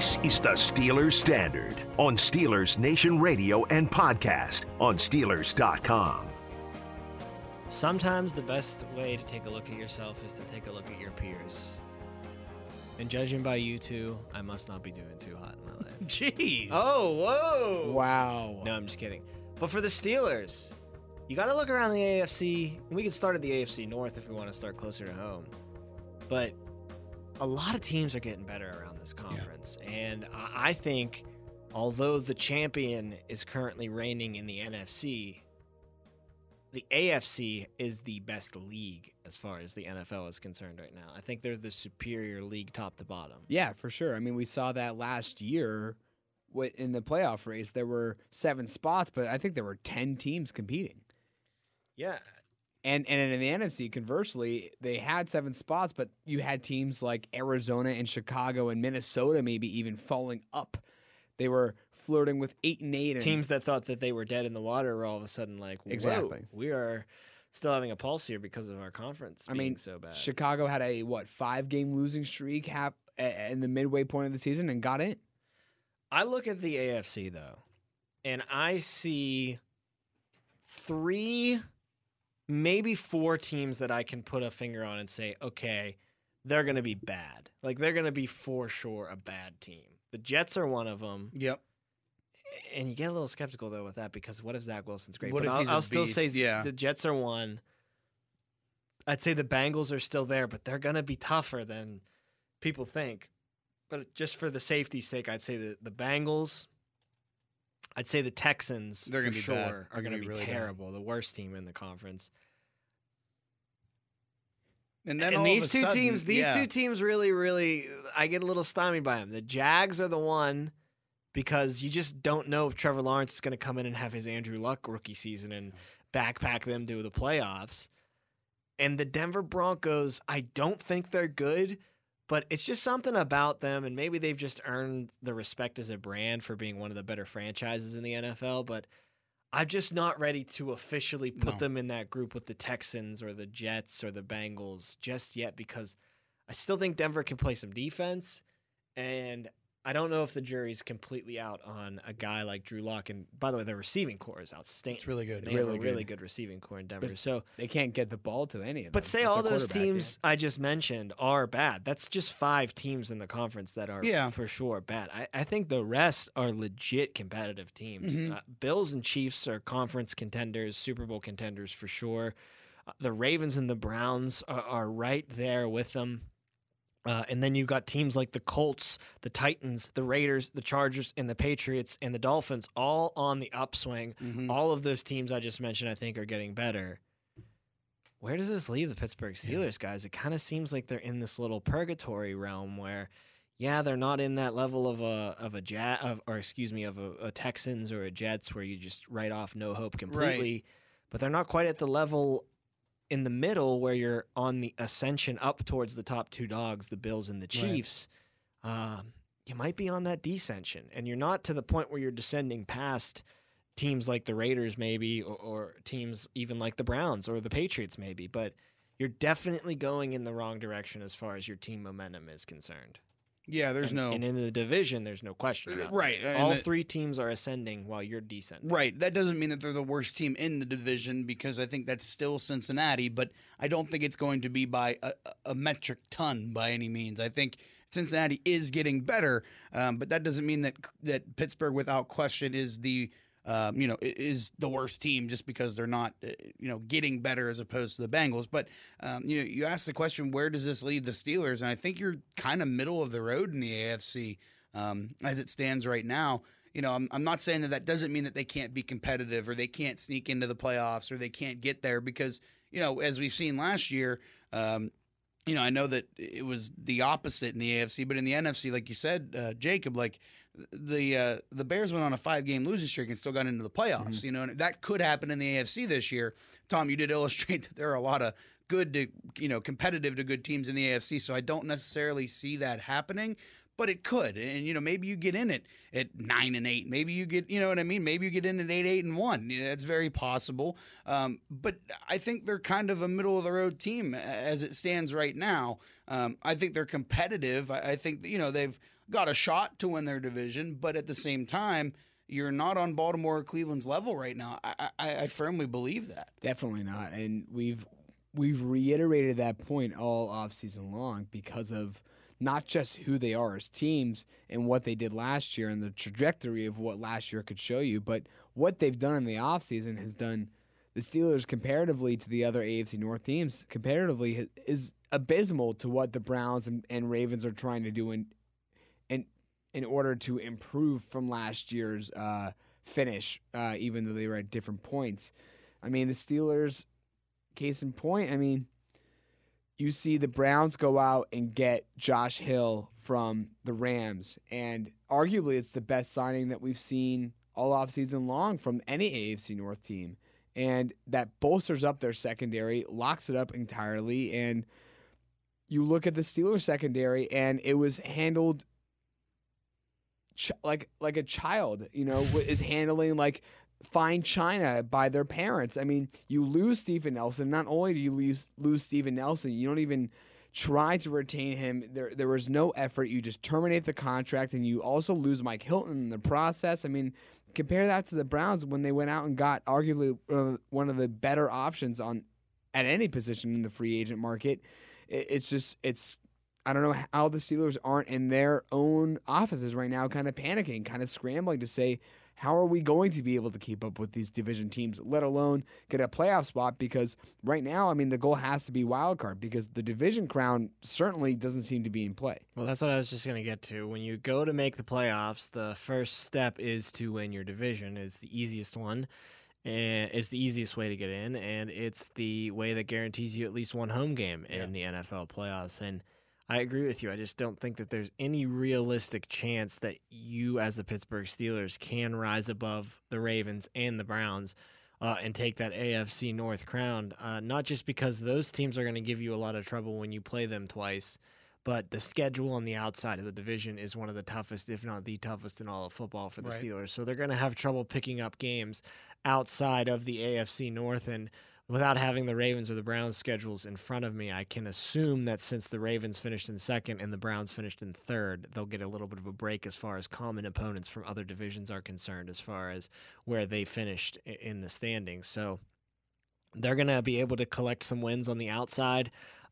This is the Steelers Standard on Steelers Nation Radio and podcast on Steelers.com. Sometimes the best way to take a look at yourself is to take a look at your peers. And judging by you two, I must not be doing too hot in my life. Jeez. Oh, whoa. Wow. No, I'm just kidding. But for the Steelers, you got to look around the AFC. And we can start at the AFC North if we want to start closer to home. But a lot of teams are getting better around this conference. Yeah. And I think, although the champion is currently reigning in the NFC, the AFC is the best league as far as the NFL is concerned right now. I think they're the superior league top to bottom. Yeah, for sure. I mean, we saw that last year in the playoff race. There were 7 spots, but I think there were 10 teams competing. Yeah. And in the NFC, conversely, they had 7 spots, but you had teams like Arizona and Chicago and Minnesota maybe even falling up. They were flirting with 8-8. And teams that thought that they were dead in the water were all of a sudden like, whoa, exactly. We are still having a pulse here because of our conference being so bad. Chicago had a, 5-game losing streak in the midway point of the season and got in. I look at the AFC, though, and I see 3, maybe 4 teams that I can put a finger on and say, okay, they're going to be bad. Like, they're going to be for sure a bad team. The Jets are one of them. Yep. And you get a little skeptical, though, with that because what if Zach Wilson's great? What but if I'll still say the Jets are one. I'd say the Bengals are still there, but they're going to be tougher than people think. But just for the safety's sake, I'd say the Bengals. I'd say the Texans, they're for sure, are going to be really terrible. Bad. The worst team in the conference. And then these two teams really, really, I get a little stymied by them. The Jags are the one because you just don't know if Trevor Lawrence is going to come in and have his Andrew Luck rookie season and backpack them to the playoffs. And the Denver Broncos, I don't think they're good, but it's just something about them. And maybe they've just earned the respect as a brand for being one of the better franchises in the NFL, but I'm just not ready to officially put them in that group with the Texans or the Jets or the Bengals just yet because I still think Denver can play some defense, and I don't know if the jury's completely out on a guy like Drew Lock. And by the way, their receiving core is outstanding. It's really good. They really have a really good receiving core in Denver. But so they can't get the ball to any of them. But say all those teams I just mentioned are bad. That's just 5 teams in the conference that are for sure bad. I think the rest are legit competitive teams. Mm-hmm. Bills and Chiefs are conference contenders, Super Bowl contenders for sure. The Ravens and the Browns are right there with them. And then you've got teams like the Colts, the Titans, the Raiders, the Chargers, and the Patriots, and the Dolphins all on the upswing. Mm-hmm. All of those teams I just mentioned I think are getting better. Where does this leave the Pittsburgh Steelers, guys? It kind of seems like they're in this little purgatory realm where, they're not in that level of a Texans or a Jets where you just write off no hope completely. Right. But they're not quite at the level in the middle where you're on the ascension up towards the top 2 dogs, the Bills and the Chiefs, you might be on that descension. And you're not to the point where you're descending past teams like the Raiders maybe or teams even like the Browns or the Patriots maybe. But you're definitely going in the wrong direction as far as your team momentum is concerned. Yeah, and in the division, there's no question about that. All 3 teams are ascending while you're descending. Right. That doesn't mean that they're the worst team in the division because I think that's still Cincinnati, but I don't think it's going to be by a metric ton by any means. I think Cincinnati is getting better, but that doesn't mean that Pittsburgh, without question, is the is the worst team just because they're not getting better as opposed to the Bengals. But you asked the question, where does this lead the Steelers? And I think you're kind of middle of the road in the AFC as it stands right now. I'm not saying that doesn't mean that they can't be competitive or they can't sneak into the playoffs or they can't get there because as we've seen last year. I know that it was the opposite in the AFC, but in the NFC, like you said, Jacob, the Bears went on a 5-game losing streak and still got into the playoffs. Mm-hmm. And that could happen in the AFC this year. Tom, you did illustrate that there are a lot of good to competitive to good teams in the AFC, so I don't necessarily see that happening, but it could. And maybe you get in it at 9-8. Maybe you get Maybe you get in at 8-1. That's very possible. But I think they're kind of a middle of the road team as it stands right now. I think they're competitive. I think they've got a shot to win their division, but at the same time, you're not on Baltimore or Cleveland's level right now. I firmly believe that. Definitely not. And we've reiterated that point all offseason long because of not just who they are as teams and what they did last year and the trajectory of what last year could show you, but what they've done in the offseason has done the Steelers comparatively to the other AFC North teams comparatively is abysmal to what the Browns and Ravens are trying to do in order to improve from last year's finish, even though they were at different points. I mean, the Steelers, case in point, I mean, you see the Browns go out and get Josh Hill from the Rams, and arguably it's the best signing that we've seen all offseason long from any AFC North team. And that bolsters up their secondary, locks it up entirely, and you look at the Steelers secondary, and it was handled like a child, you know, is handling like fine china by their parents. I mean, you lose Steven Nelson. Not only do you lose Steven Nelson, you don't even try to retain him. There was no effort. You just terminate the contract, and you also lose Mike Hilton in the process. I mean, compare that to the Browns when they went out and got arguably one of the better options on at any position in the free agent market. It's I don't know how the Steelers aren't in their own offices right now kind of panicking, kind of scrambling to say, how are we going to be able to keep up with these division teams, let alone get a playoff spot? Because right now, I mean, the goal has to be wild card because the division crown certainly doesn't seem to be in play. Well, that's what I was just going to get to. When you go to make the playoffs, the first step is to win your division. It's the easiest one. It's the easiest way to get in, and it's the way that guarantees you at least one home game in the NFL playoffs. And I agree with you. I just don't think that there's any realistic chance that you as the Pittsburgh Steelers can rise above the Ravens and the Browns and take that AFC North crown, not just because those teams are going to give you a lot of trouble when you play them twice, but the schedule on the outside of the division is one of the toughest, if not the toughest in all of football for the Steelers. So they're going to have trouble picking up games outside of the AFC North, and without having the Ravens or the Browns schedules in front of me, I can assume that since the Ravens finished in second and the Browns finished in third, they'll get a little bit of a break as far as common opponents from other divisions are concerned, as far as where they finished in the standings. So they're going to be able to collect some wins on the outside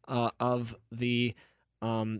of the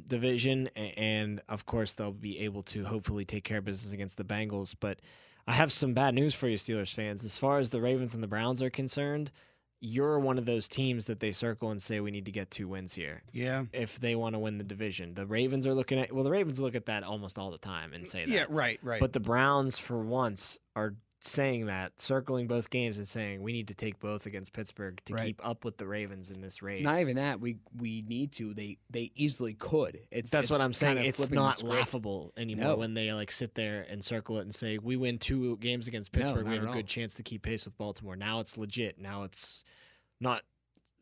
division, and of course they'll be able to hopefully take care of business against the Bengals. But I have some bad news for you, Steelers fans. As far as the Ravens and the Browns are concerned, you're one of those teams that they circle and say, we need to get 2 wins here. Yeah. If they want to win the division. The Ravens are looking at, well, the Ravens look at that almost all the time and say that. Yeah, right. But the Browns, for once, are saying that, circling both games and saying, we need to take both against Pittsburgh to keep up with the Ravens in this race. Not even that. We need to. They easily could. That's what I'm saying. Kind of it's not laughable anymore when they like sit there and circle it and say, we win 2 games against Pittsburgh. We have a good chance to keep pace with Baltimore. Now it's legit. Now it's not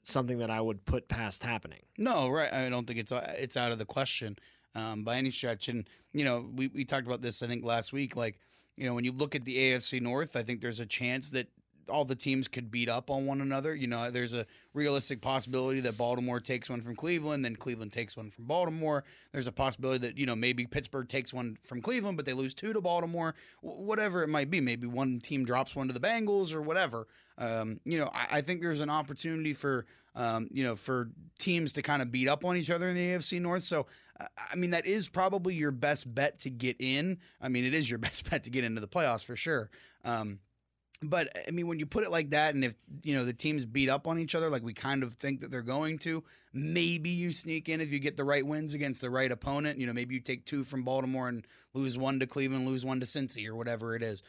something that I would put past happening. No, right. I don't think it's out of the question by any stretch. And, you know, we talked about this, I think, last week, like, you know, when you look at the AFC North, I think there's a chance that all the teams could beat up on one another. You know, there's a realistic possibility that Baltimore takes one from Cleveland, then Cleveland takes one from Baltimore. There's a possibility that, you know, maybe Pittsburgh takes one from Cleveland, but they lose 2 to Baltimore, whatever it might be. Maybe one team drops one to the Bengals or whatever. You know, I think there's an opportunity for, you know, for teams to kind of beat up on each other in the AFC North. So, I mean, that is probably your best bet to get in. I mean, it is your best bet to get into the playoffs for sure. But, I mean, when you put it like that, and if, you know, the teams beat up on each other, like we kind of think that they're going to, maybe you sneak in if you get the right wins against the right opponent. You know, maybe you take 2 from Baltimore and lose 1 to Cleveland, lose 1 to Cincy or whatever it is.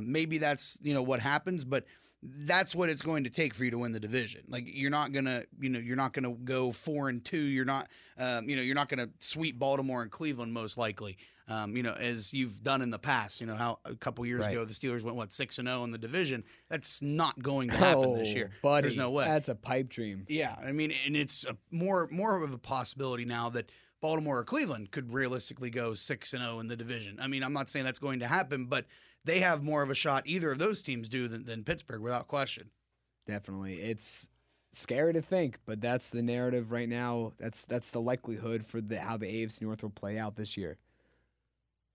Maybe that's, you know, what happens, but that's what it's going to take for you to win the division. Like, you're not going to, you know, you're not going to go 4-2. You're not, you know, you're not going to sweep Baltimore and Cleveland most likely, you know, as you've done in the past. You know, how a couple years ago the Steelers went, 6-0 in the division. That's not going to happen this year. Buddy, there's no way. That's a pipe dream. Yeah, I mean, and it's a more of a possibility now that Baltimore or Cleveland could realistically go 6-0 in the division. I mean, I'm not saying that's going to happen, but they have more of a shot, either of those teams do, than Pittsburgh, without question. Definitely. It's scary to think, but that's the narrative right now. That's the likelihood for how the AFC North will play out this year.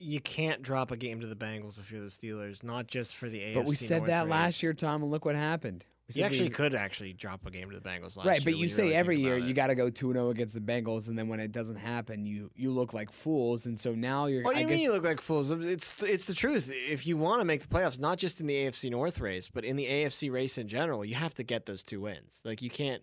you can't drop a game to the Bengals if you're the Steelers, not just for the AFC North. But we said North that race. Last year, Tom, and look what happened. You actually could actually drop a game to the Bengals last year. Right, but you say every year you got to go 2-0 against the Bengals, and then when it doesn't happen, you look like fools, and so now you're... What do you mean you look like fools? It's the truth. If you want to make the playoffs, not just in the AFC North race, but in the AFC race in general, you have to get those two wins. Like, you can't...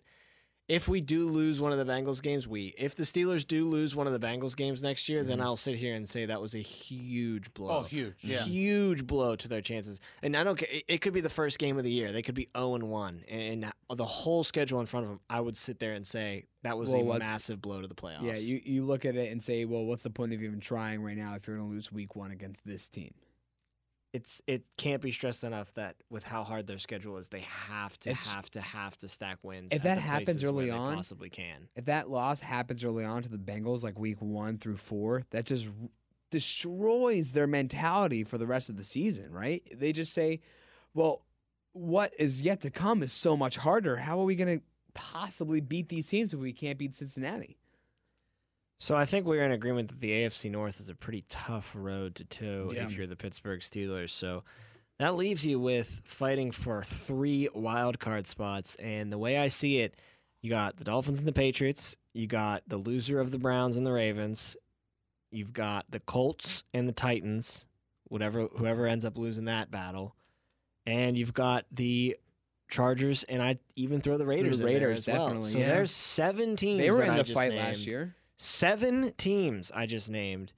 If we do lose one of the Bengals games, if the Steelers do lose one of the Bengals games next year, then I'll sit here and say that was a huge blow. Oh, huge. Yeah. Huge blow to their chances. And I don't care. It could be the first game of the year. They could be 0-1. And the whole schedule in front of them, I would sit there and say that was a massive blow to the playoffs. Yeah, you look at it and say, well, what's the point of even trying right now if you're going to lose week one against this team? It can't be stressed enough that with how hard their schedule is, they have to stack wins. If that happens early on, possibly can. If that loss happens early on to the Bengals, like week 1 through 4, that just destroys their mentality for the rest of the season, right? They just say, "Well, what is yet to come is so much harder. How are we going to possibly beat these teams if we can't beat Cincinnati?" So I think we're in agreement that the AFC North is a pretty tough road to toe if you're the Pittsburgh Steelers. So that leaves you with fighting for 3 wild card spots. And the way I see it, you got the Dolphins and the Patriots. You got the loser of the Browns and the Ravens. You've got the Colts and the Titans, whoever ends up losing that battle. And you've got the Chargers, and I even throw the Raiders in there as well. Definitely, so there's 7 teams. They were in the fight last year. 7 teams I just named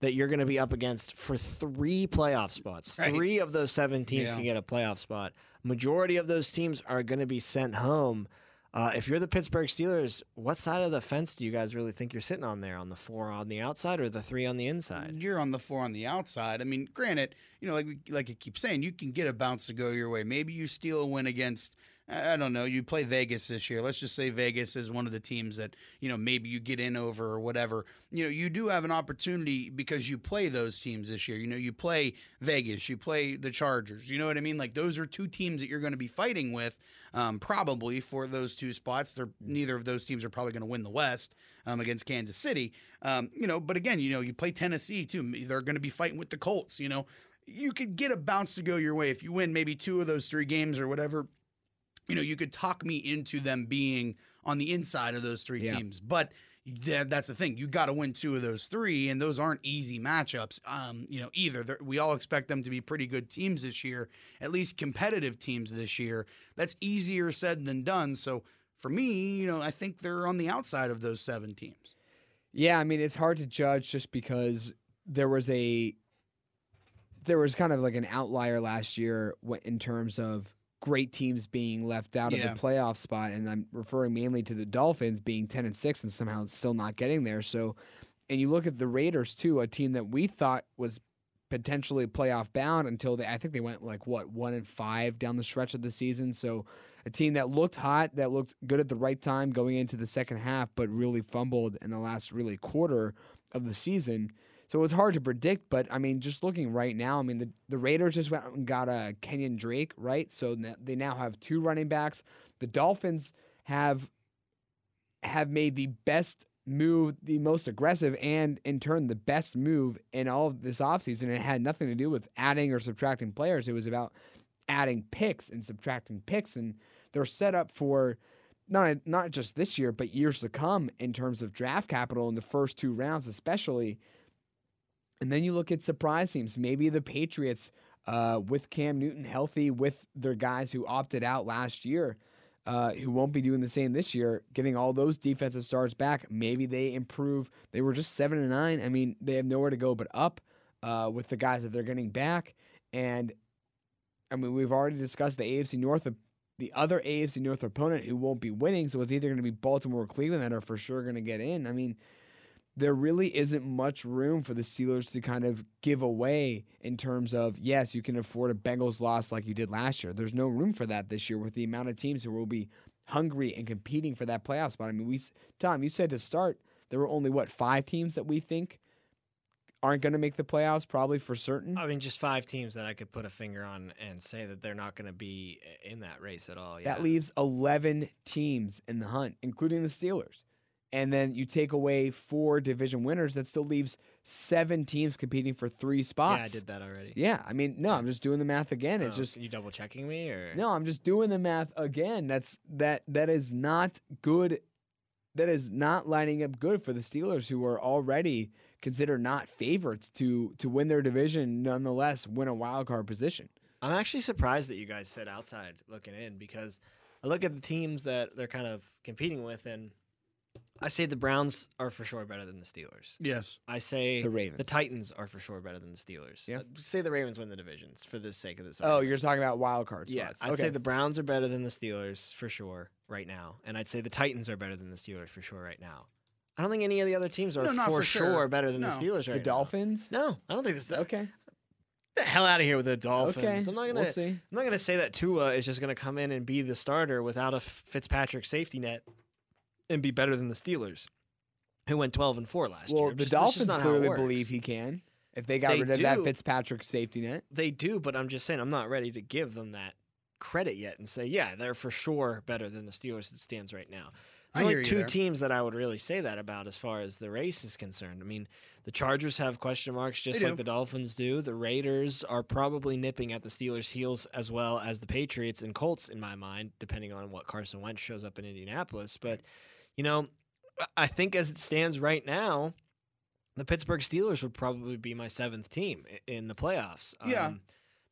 that you're going to be up against for 3 playoff spots. Right. 3 of those 7 teams can get a playoff spot. Majority of those teams are going to be sent home. If you're the Pittsburgh Steelers, what side of the fence do you guys really think you're sitting on there? On the 4 on the outside or the 3 on the inside? You're on the 4 on the outside. I mean, granted, like I keep saying, you can get a bounce to go your way. Maybe you steal a win against... I don't know. You play Vegas this year. Let's just say Vegas is one of the teams that, maybe you get in over or whatever. You do have an opportunity because you play those teams this year. You play Vegas. You play the Chargers. You know what I mean? Like, those are 2 teams that you're going to be fighting with probably for those 2 spots. Neither of those teams are probably going to win the West against Kansas City. But again, you play Tennessee too. They're going to be fighting with the Colts. You could get a bounce to go your way if you win maybe 2 of those 3 games or whatever. You could talk me into them being on the inside of those 3 teams. But that's the thing. You got to win 2 of those 3, and those aren't easy matchups either. We all expect them to be pretty good teams this year, at least competitive teams this year. That's easier said than done. So for me, I think they're on the outside of those 7 teams. Yeah, I mean, it's hard to judge just because there was kind of like an outlier last year in terms of great teams being left out of the playoff spot, and I'm referring mainly to the Dolphins being 10-6 and somehow still not getting there. So, and you look at the Raiders too, a team that we thought was potentially playoff bound until I think they went like 1-5 down the stretch of the season. So, a team that looked hot, that looked good at the right time going into the second half, but really fumbled in the last really quarter of the season. So it was hard to predict, but, I mean, just looking right now, I mean, the Raiders just went out and got a Kenyon Drake, right? So they now have 2 running backs. The Dolphins have made the best move, the most aggressive, and, in turn, the best move in all of this offseason. It had nothing to do with adding or subtracting players. It was about adding picks and subtracting picks, and they're set up for not just this year, but years to come in terms of draft capital in the first 2 rounds especially. And then you look at surprise teams. Maybe the Patriots, with Cam Newton healthy, with their guys who opted out last year, who won't be doing the same this year, getting all those defensive stars back. Maybe they improve. They were just 7-9. I mean, they have nowhere to go but up with the guys that they're getting back. And, I mean, we've already discussed the AFC North, the other AFC North opponent who won't be winning, so it's either going to be Baltimore or Cleveland that are for sure going to get in. I mean, there really isn't much room for the Steelers to kind of give away in terms of, yes, you can afford a Bengals loss like you did last year. There's no room for that this year with the amount of teams who will be hungry and competing for that playoff spot. I mean, Tom, you said to start there were only, 5 teams that we think aren't going to make the playoffs, probably for certain? I mean, just 5 teams that I could put a finger on and say that they're not going to be in that race at all. Yeah. That leaves 11 teams in the hunt, including the Steelers. and then you take away 4 division winners, that still leaves 7 teams competing for 3 spots. Yeah, I did that already. Yeah, I mean, no, I'm just doing the math again. Oh, it's just, you double checking me, or no? I'm just doing the math again. That is not good. That is not lining up good for the Steelers, who are already considered not favorites to win their division, nonetheless win a wild card position. I'm actually surprised that you guys said outside looking in, because I look at the teams that they're kind of competing with, and I say the Browns are for sure better than the Steelers. Yes. I say the Ravens. The Titans are for sure better than the Steelers. Yeah. I'd say the Ravens win the divisions for the sake of this argument. Oh, you're talking about wild card spots. Yeah, I'd say the Browns are better than the Steelers for sure right now, and I'd say the Titans are better than the Steelers for sure right now. I don't think any of the other teams are for sure better than the Steelers right now. The Dolphins? No, I don't think this is... Okay. The hell out of here with the Dolphins. Okay, I'm not gonna say that Tua is just gonna come in and be the starter without a Fitzpatrick safety net and be better than the Steelers, who went 12-4 last year. Well, the Dolphins clearly believe he can. If they got rid of that Fitzpatrick safety net, they do. But I'm just saying, I'm not ready to give them that credit yet and say, yeah, they're for sure better than the Steelers that stands right now. There's only 2 teams that I would really say that about as far as the race is concerned. I mean, the Chargers have question marks just like the Dolphins do. The Raiders are probably nipping at the Steelers' heels, as well as the Patriots and Colts, in my mind, depending on what Carson Wentz shows up in Indianapolis. But, you know, I think as it stands right now, the Pittsburgh Steelers would probably be my 7th team in the playoffs. Yeah.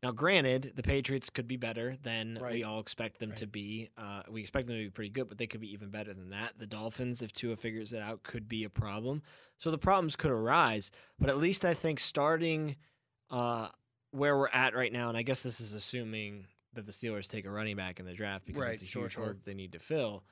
Now, granted, the Patriots could be better than we all expect them to be. We expect them to be pretty good, but they could be even better than that. The Dolphins, if Tua figures it out, could be a problem. So the problems could arise. But at least I think starting where we're at right now, and I guess this is assuming that the Steelers take a running back in the draft because it's a huge hole they need to fill.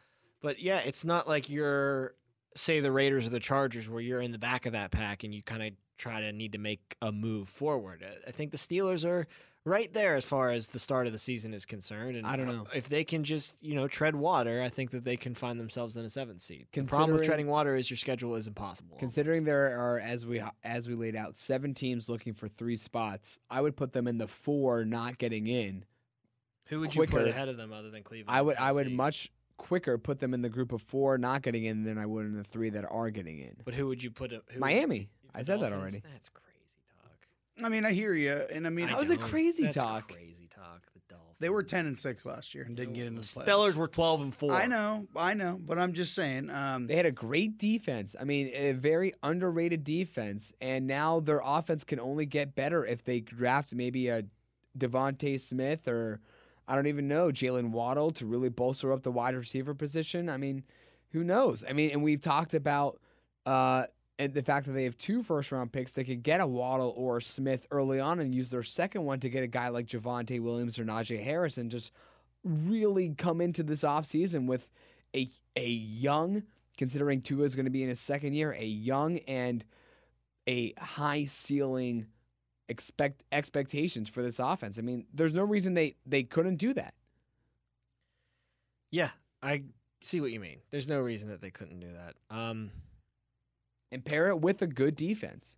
But, yeah, it's not like you're, say, the Raiders or the Chargers, where you're in the back of that pack and you kind of try to need to make a move forward. I think the Steelers are right there as far as the start of the season is concerned. And I don't know. If they can just, tread water, I think that they can find themselves in a 7th seed. The problem with treading water is your schedule is impossible. Considering there are, as we laid out, 7 teams looking for 3 spots, I would put them in the 4 not getting in. Who would you put ahead of them other than Cleveland? I would much quicker put them in the group of 4 not getting in than I would in the 3 that are getting in. But who would you put? Miami. I said that already. That's crazy. I mean, I hear you, and I mean, that was a crazy talk. Crazy talk. The Dolphins. They were 10-6 last year and didn't get into the playoffs. Steelers were 12-4. I know, but I'm just saying they had a great defense. I mean, a very underrated defense, and now their offense can only get better if they draft maybe a DeVonta Smith or I don't even know Jaylen Waddle to really bolster up the wide receiver position. I mean, who knows? I mean, and we've talked about. And the fact that they have 2 first-round picks, they could get a Waddle or a Smith early on and use their second one to get a guy like Javonte Williams or Najee Harris and just really come into this offseason with a young, considering Tua is going to be in his 2nd year, a young and a high-ceiling expectations for this offense. I mean, there's no reason they couldn't do that. Yeah, I see what you mean. There's no reason that they couldn't do that. And pair it with a good defense.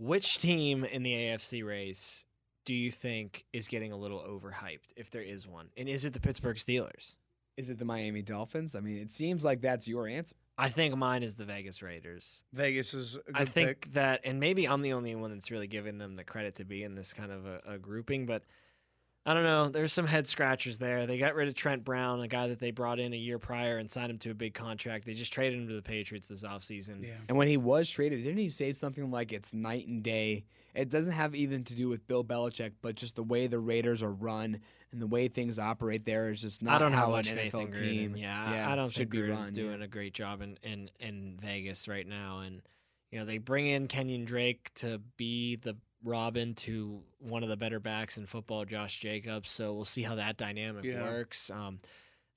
Which team in the AFC race do you think is getting a little overhyped, if there is one? And is it the Pittsburgh Steelers? Is it the Miami Dolphins? I mean, it seems like that's your answer. I think mine is the Vegas Raiders. Vegas is a good pick. I think that, and maybe I'm the only one that's really giving them the credit to be in this kind of a grouping, but I don't know. There's some head scratchers there. They got rid of Trent Brown, a guy that they brought in a year prior and signed him to a big contract. They just traded him to the Patriots this offseason. Yeah. And when he was traded, didn't he say something like it's night and day? It doesn't have even to do with Bill Belichick, but just the way the Raiders are run and the way things operate there is just not how an NFL team I don't think Gruden's doing a great job in Vegas right now. And they bring in Kenyon Drake to be the Robin to one of the better backs in football, Josh Jacobs. So we'll see how that dynamic works.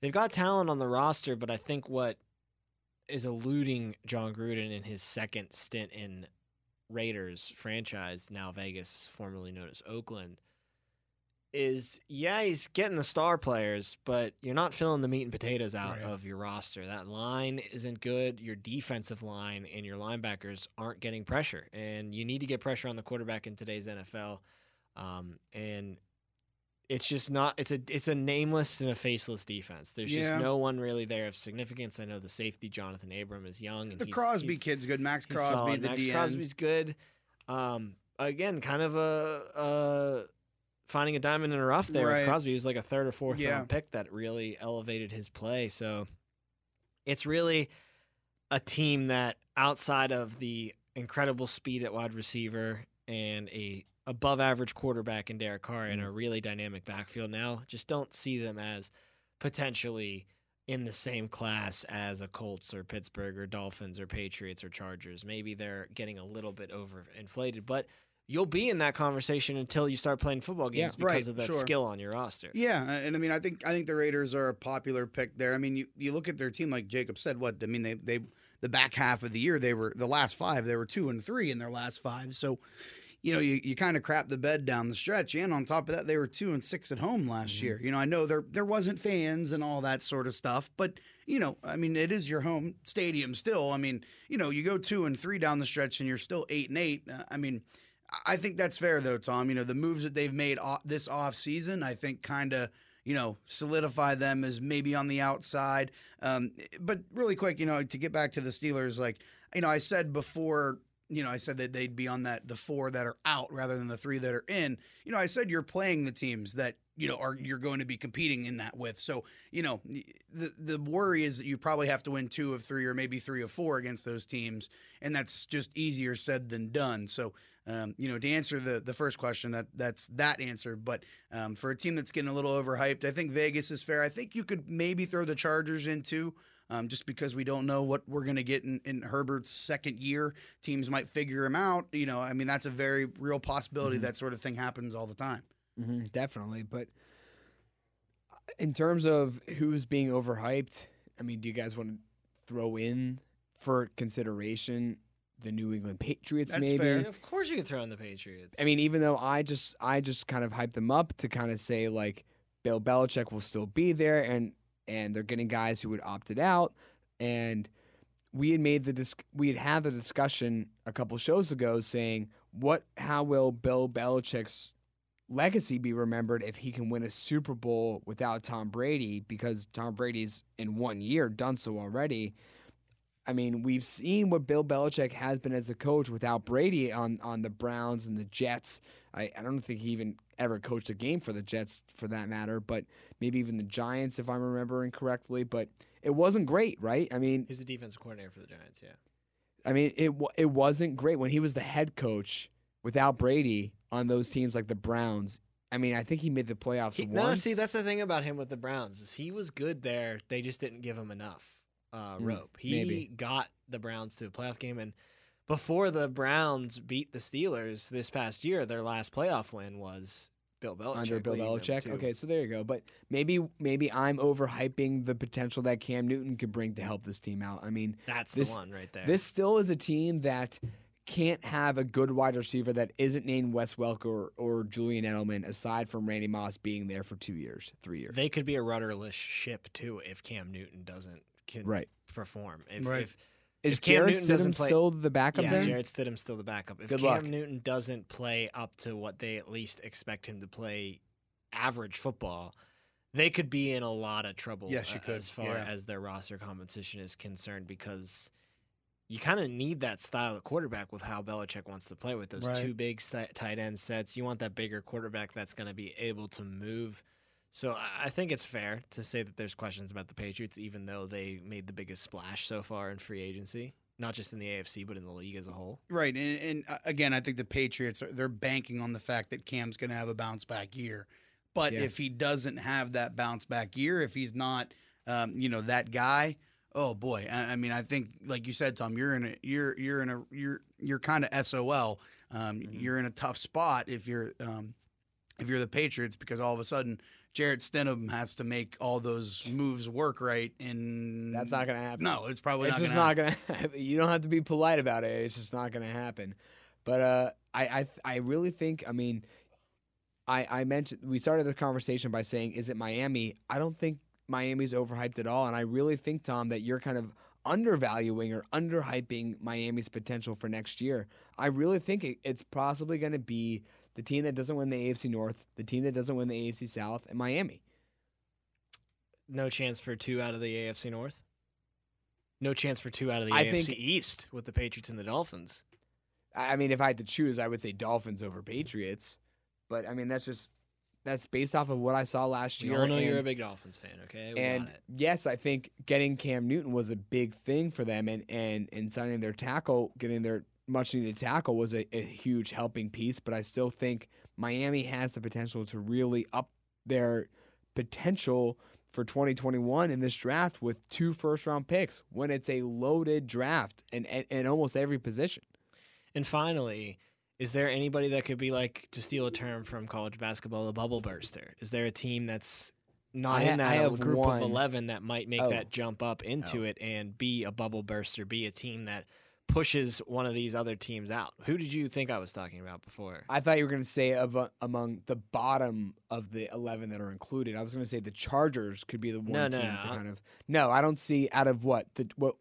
They've got talent on the roster, but I think what is eluding Jon Gruden in his 2nd stint in Raiders franchise, now Vegas, formerly known as Oakland, is, he's getting the star players, but you're not filling the meat and potatoes out of your roster. That line isn't good. Your defensive line and your linebackers aren't getting pressure, and you need to get pressure on the quarterback in today's NFL. And it's just not. It's a nameless and a faceless defense. There's just no one really there of significance. I know the safety Jonathan Abram is young, and the Crosby kid's good. Max Crosby, solid. The DN. Max Crosby's good. Again, kind of a finding a diamond in a rough there with Crosby. He was like a third or fourth round pick that really elevated his play. So it's really a team that, outside of the incredible speed at wide receiver and a above average quarterback in Derek Carr and a really dynamic backfield now, just don't see them as potentially in the same class as a Colts or Pittsburgh or Dolphins or Patriots or Chargers. Maybe they're getting a little bit overinflated, but you'll be in that conversation until you start playing football games because of that skill on your roster. Yeah, and I mean, I think the Raiders are a popular pick there. I mean, you look at their team, like Jacob said. They the back half of the year, they were the last five. They were 2-3 in their last five. So, you know, you kind of crap the bed down the stretch. And on top of that, they were 2-6 at home last year. You know, I know there wasn't fans and all that sort of stuff, but you know, I mean, it is your home stadium still. I mean, you know, you go 2-3 down the stretch, and you're still 8-8. I mean, I think that's fair, though, Tom. You know, the moves that they've made this offseason, I think kind of, you know, solidify them as maybe on the outside. But really quick, you know, to get back to the Steelers, like, you know, I said before, you know, I said that they'd be on the four that are out rather than the three that are in. You know, I said you're playing the teams that, you know, you're going to be competing in that with. So, you know, the worry is that you probably have to win 2 of 3 or maybe 3 of 4 against those teams, and that's just easier said than done. So, you know, to answer the first question, that's that answer. But for a team that's getting a little overhyped, I think Vegas is fair. I think you could maybe throw the Chargers in too, just because we don't know what we're going to get in Herbert's second year. Teams might figure him out. You know, I mean, that's a very real possibility. That sort of thing happens all the time. Mm-hmm, definitely. But in terms of who's being overhyped, I mean, do you guys want to throw in for consideration the New England Patriots? That's maybe fair. Of course you can throw in the Patriots. I mean, even though I just kind of hyped them up to kind of say, like, Bill Belichick will still be there, and they're getting guys who would opted out. And we had had the discussion a couple shows ago saying, how will Bill Belichick's legacy be remembered if he can win a Super Bowl without Tom Brady, because Tom Brady's in 1 year done so already. I mean, we've seen what Bill Belichick has been as a coach without Brady on the Browns and the Jets. I don't think he even ever coached a game for the Jets, for that matter, but maybe even the Giants, if I'm remembering correctly. But it wasn't great, right? I mean, he's the defensive coordinator for the Giants, yeah. I mean, it wasn't great when he was the head coach without Brady on those teams like the Browns. I mean, I think he made the playoffs once. No, see, that's the thing about him with the Browns is he was good there. They just didn't give him enough. Rope. He got the Browns to a playoff game, and before the Browns beat the Steelers this past year, their last playoff win was Bill Belichick. Under Bill Belichick. Okay, so there you go. But maybe I'm overhyping the potential that Cam Newton could bring to help this team out. I mean, that's the one right there. This still is a team that can't have a good wide receiver that isn't named Wes Welker or Julian Edelman, aside from Randy Moss being there for 3 years. They could be a rudderless ship, too, if Cam Newton can perform. If Jared Stidham still the backup there? Yeah, Jared Stidham's still the backup. If Cam Newton doesn't play up to what they at least expect him to play, average football, they could be in a lot of trouble as far as their roster compensation is concerned, because you kind of need that style of quarterback with how Belichick wants to play with those two big tight end sets. You want that bigger quarterback that's going to be able to move. So I think it's fair to say that there's questions about the Patriots, even though they made the biggest splash so far in free agency, not just in the AFC, but in the league as a whole. Right. And again, I think the Patriots, they're banking on the fact that Cam's going to have a bounce-back year. But if he doesn't have that bounce-back year, if he's not, you know, that guy, oh, boy. I mean, I think, like you said, Tom, you're kind of SOL. You're in a tough spot if you're the Patriots, because all of a sudden – Jared Stidham has to make all those moves work right, and that's not going to happen. No, it's probably not going to happen. It's just not going to happen. You don't have to be polite about it. It's just not going to happen. But I really think, I mean, I mentioned, we started the conversation by saying, is it Miami? I don't think Miami's overhyped at all, and I really think, Tom, that you're kind of undervaluing or underhyping Miami's potential for next year. I really think it's possibly going to be the team that doesn't win the AFC North, the team that doesn't win the AFC South, and Miami. No chance for two out of the AFC North? No chance for two out of the AFC East with the Patriots and the Dolphins. I mean, if I had to choose, I would say Dolphins over Patriots. But, I mean, that's based off of what I saw last year. I know you're a big Dolphins fan, okay? And, yes, I think getting Cam Newton was a big thing for them. And signing their tackle, getting their much-needed tackle was a huge helping piece. But I still think Miami has the potential to really up their potential for 2021 in this draft with 2 first-round picks when it's a loaded draft in almost every position. And finally, is there anybody that could be like, to steal a term from college basketball, a bubble burster? Is there a team that's not in that group of 11 that might make that jump up into it and be a bubble burster, be a team that pushes one of these other teams out? Who did you think I was talking about before? I thought you were going to say among the bottom of the 11 that are included. I was going to say the Chargers could be the one team to kind of... No, I don't see out of what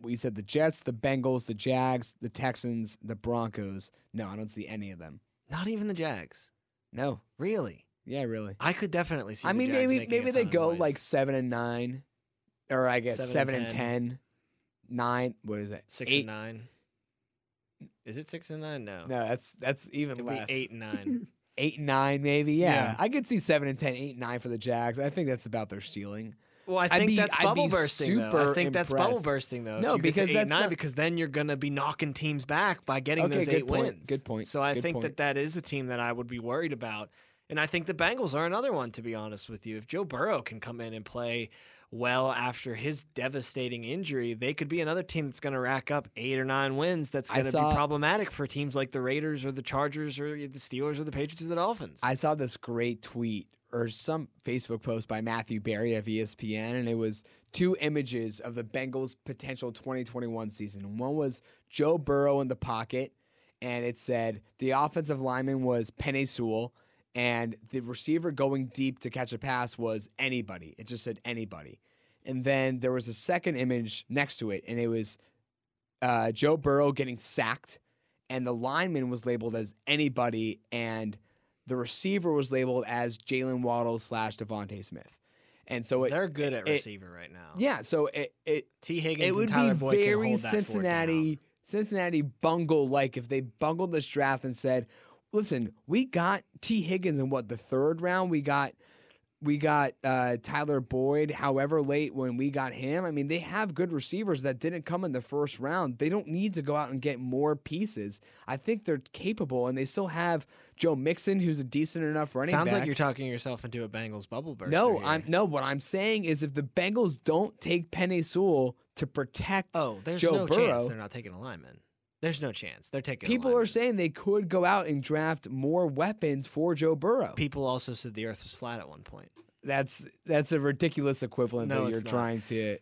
we said, the Jets, the Bengals, the Jags, the Texans, the Broncos. No, I don't see any of them. Not even the Jags? No. Really? Yeah, really. I could definitely see the Jags. I mean, maybe they go like 7-9, or I guess 7-10, 9, what is that? 6-9. Is it 6-9? No. No, that's even could less. Be 8-9. 8-9, maybe. Yeah. I could see 7-10, 8-9 for the Jags. I think that's about their ceiling. Well, I think that's bubble bursting, though. No, because that's 8-9, because then you're gonna be knocking teams back by getting those 8 wins. Good point. So I think that is a team that I would be worried about, and I think the Bengals are another one. To be honest with you, if Joe Burrow can come in and play well after his devastating injury, they could be another team that's going to rack up 8 or 9 wins. That's going to be problematic for teams like the Raiders or the Chargers or the Steelers or the Patriots or the Dolphins. I saw this great tweet or some Facebook post by Matthew Berry of ESPN, and it was 2 images of the Bengals' potential 2021 season. One was Joe Burrow in the pocket, and it said the offensive lineman was Penei Sewell, and the receiver going deep to catch a pass was anybody. It just said anybody. And then there was a second image next to it, and it was Joe Burrow getting sacked, and the lineman was labeled as anybody, and the receiver was labeled as Jaylen Waddle / DeVonta Smith. And so they're good at receiver right now. Yeah, so T. Higgins and Tyler Boyd can hold that fort down. It would be very Cincinnati bungle-like if they bungled this draft and said, listen, we got T. Higgins in the 3rd round. We got Tyler Boyd however late when we got him. I mean, they have good receivers that didn't come in the 1st round. They don't need to go out and get more pieces. I think they're capable, and they still have Joe Mixon, who's a decent enough running back. Sounds like you're talking yourself into a Bengals bubble burst. No, what I'm saying is if the Bengals don't take Penei Sewell to protect Joe Burrow. There's no chance they're not taking a lineman. There's no chance. They're taking People are saying they could go out and draft more weapons for Joe Burrow. People also said the earth was flat at one point. That's a ridiculous equivalent that you're trying to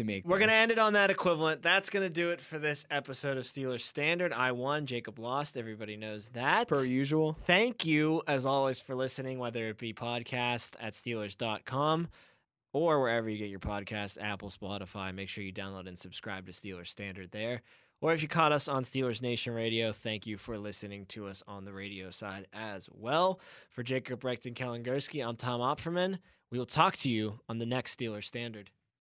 make. We're going to end it on that equivalent. That's going to do it for this episode of Steelers Standard. I won. Jacob lost. Everybody knows that. Per usual. Thank you, as always, for listening, whether it be podcast at Steelers.com. or wherever you get your podcast, Apple, Spotify. Make sure you download and subscribe to Steelers Standard there. Or if you caught us on Steelers Nation Radio, thank you for listening to us on the radio side as well. For Jacob Recht and Kellen Gursky, I'm Tom Opperman. We will talk to you on the next Steelers Standard.